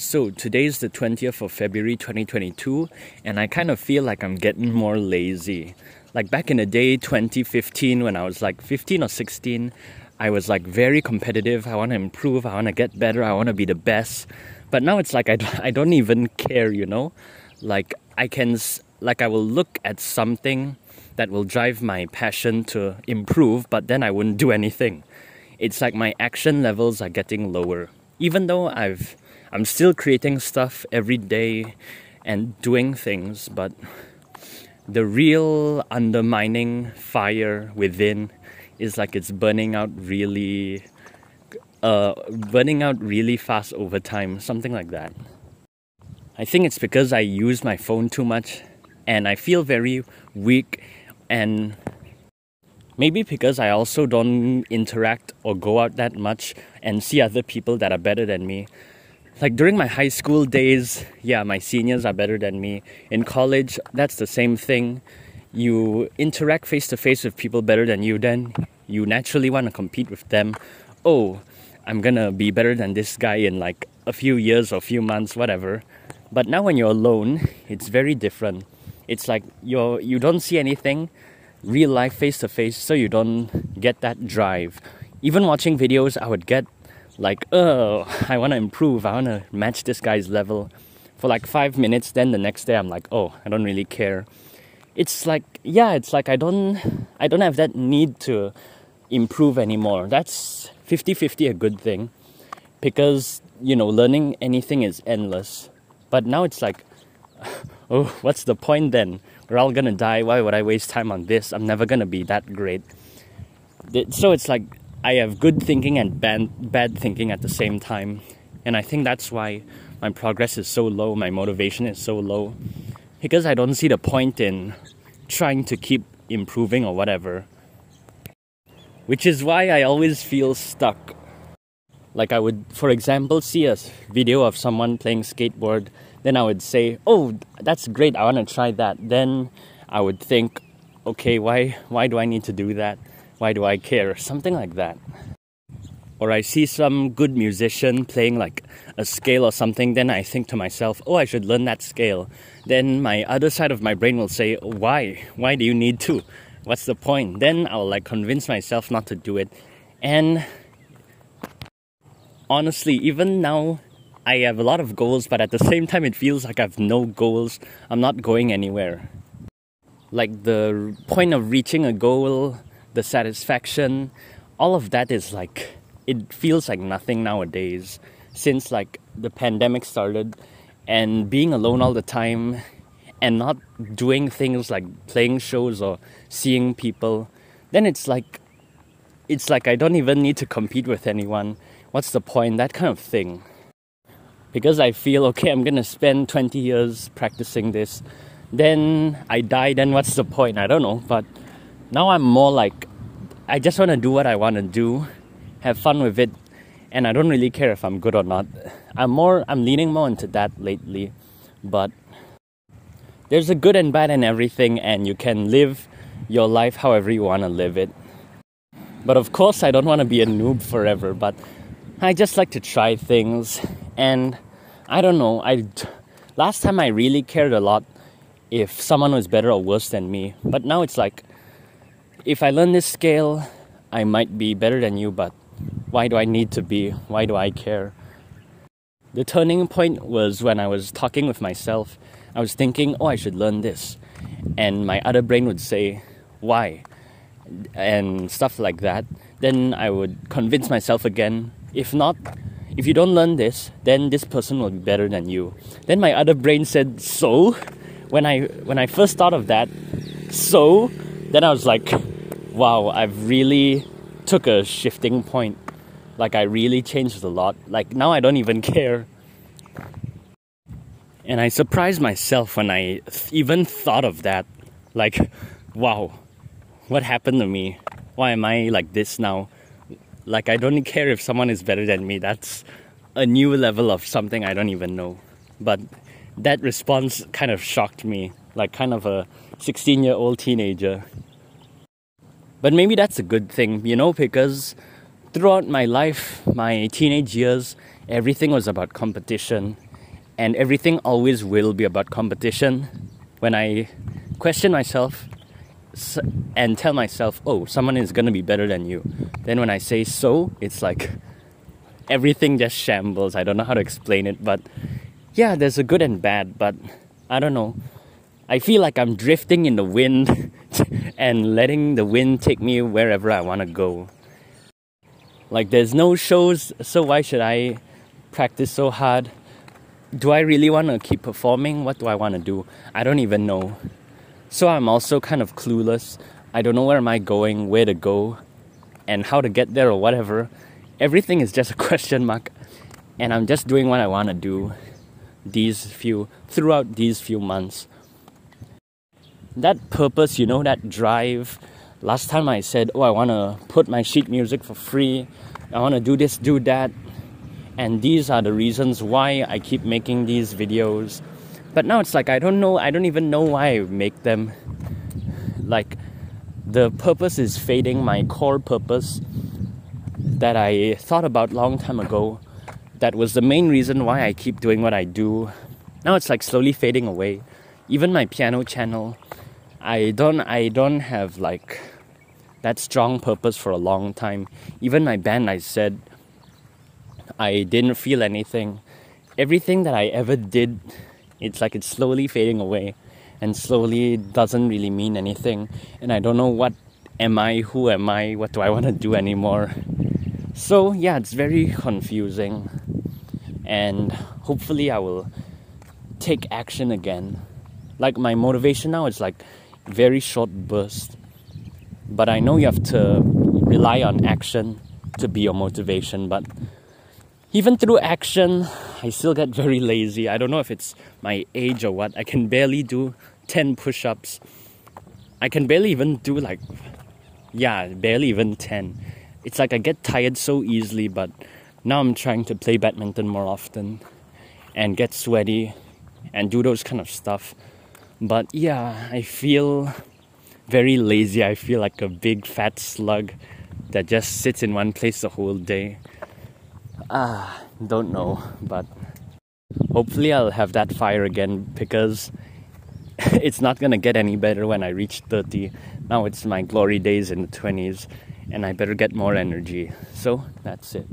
So today's the 20th of February 2022, and I kind of feel like I'm getting more lazy. Like back in the day, 2015, when I was like 15 or 16, I was like very competitive. I want to improve, I want to get better, I want to be the best. But now it's like I don't even care, you know? Like I will look at something that will drive my passion to improve, but then I wouldn't do anything. It's like my action levels are getting lower. Even though I'm still creating stuff every day and doing things, but the real undermining fire within is like it's burning out really fast over time, something like that. I think it's because I use my phone too much and I feel very weak, and maybe because I also don't interact or go out that much and see other people that are better than me. Like during my high school days, yeah, my seniors are better than me. In college, that's the same thing. You interact face to face with people better than you, then you naturally want to compete with them. Oh, I'm gonna be better than this guy in like a few years or a few months, whatever. But now when you're alone, it's very different. It's like you don't see anything, real life, face to face, so you don't get that drive. Even watching videos, I would get like, oh, I want to improve, I want to match this guy's level for like 5 minutes, then the next day I'm like, oh, I don't really care. It's like, yeah, it's like I don't have that need to improve anymore. That's 50-50 a good thing, because, you know, learning anything is endless. But now it's like, oh, what's the point then? We're all gonna die, why would I waste time on this? I'm never gonna be that great. So it's like I have good thinking and bad thinking at the same time. And I think that's why my progress is so low, my motivation is so low. Because I don't see the point in trying to keep improving or whatever. Which is why I always feel stuck. Like I would, for example, see a video of someone playing skateboard. Then I would say, oh, that's great, I want to try that. Then I would think, okay, why do I need to do that? Why do I care? Something like that. Or I see some good musician playing like a scale or something, then I think to myself, oh, I should learn that scale. Then my other side of my brain will say, why? Why do you need to? What's the point? Then I'll like convince myself not to do it. And honestly, even now, I have a lot of goals, but at the same time, it feels like I have no goals. I'm not going anywhere. Like the point of reaching a goal, the satisfaction, all of that is like, it feels like nothing nowadays. Since like the pandemic started and being alone all the time and not doing things like playing shows or seeing people, then it's like I don't even need to compete with anyone. What's the point? That kind of thing. Because I feel, okay, I'm gonna spend 20 years practicing this, then I die, then what's the point? I don't know, but now I'm more like, I just want to do what I want to do, have fun with it, and I don't really care if I'm good or not. I'm leaning more into that lately, but there's a good and bad and everything, and you can live your life however you want to live it. But of course, I don't want to be a noob forever, but I just like to try things, and I don't know, last time I really cared a lot if someone was better or worse than me, but now it's like, if I learn this scale, I might be better than you, but why do I need to be? Why do I care? The turning point was when I was talking with myself. I was thinking, oh, I should learn this. And my other brain would say, why? And stuff like that. Then I would convince myself again, if you don't learn this, then this person will be better than you. Then my other brain said, so? When I first thought of that, so? Then I was like, wow, I've really took a shifting point. Like, I really changed a lot. Like, now I don't even care. And I surprised myself when I even thought of that. Like, wow, what happened to me? Why am I like this now? Like, I don't care if someone is better than me. That's a new level of something I don't even know. But that response kind of shocked me. Like, kind of a 16-year-old teenager. But maybe that's a good thing, you know, because throughout my life, my teenage years, everything was about competition. and everything always will be about competition. When I question myself and tell myself, oh, someone is going to be better than you, then when I say so, it's like everything just shambles. I don't know how to explain it, but yeah, there's a good and bad, but I don't know. I feel like I'm drifting in the wind and letting the wind take me wherever I want to go. Like, there's no shows, so why should I practice so hard? Do I really want to keep performing? What do I want to do? I don't even know. So I'm also kind of clueless. I don't know where am I going, where to go, and how to get there or whatever. Everything is just a question mark. And I'm just doing what I want to do throughout these few months. That purpose, you know, that drive. Last time I said, oh, I want to put my sheet music for free. I want to do this, do that. And these are the reasons why I keep making these videos. But now it's like, I don't even know why I make them. Like, the purpose is fading, my core purpose that I thought about long time ago. That was the main reason why I keep doing what I do. Now it's like slowly fading away. Even my piano channel, I don't have like that strong purpose for a long time. Even my band, I said, I didn't feel anything. Everything that I ever did, it's like it's slowly fading away and slowly doesn't really mean anything. And I don't know what am I, who am I, what do I want to do anymore. So yeah, it's very confusing. And hopefully I will take action again. Like, my motivation now is like very short burst. But I know you have to rely on action to be your motivation. But even through action, I still get very lazy. I don't know if it's my age or what. I can barely do 10 push-ups. I can barely even do like, yeah, barely even 10. It's like I get tired so easily, but now I'm trying to play badminton more often and get sweaty and do those kind of stuff. But yeah, I feel very lazy. I feel like a big fat slug that just sits in one place the whole day. Don't know, but hopefully I'll have that fire again, because it's not gonna get any better when I reach 30. Now it's my glory days in the 20s, and I better get more energy. So that's it.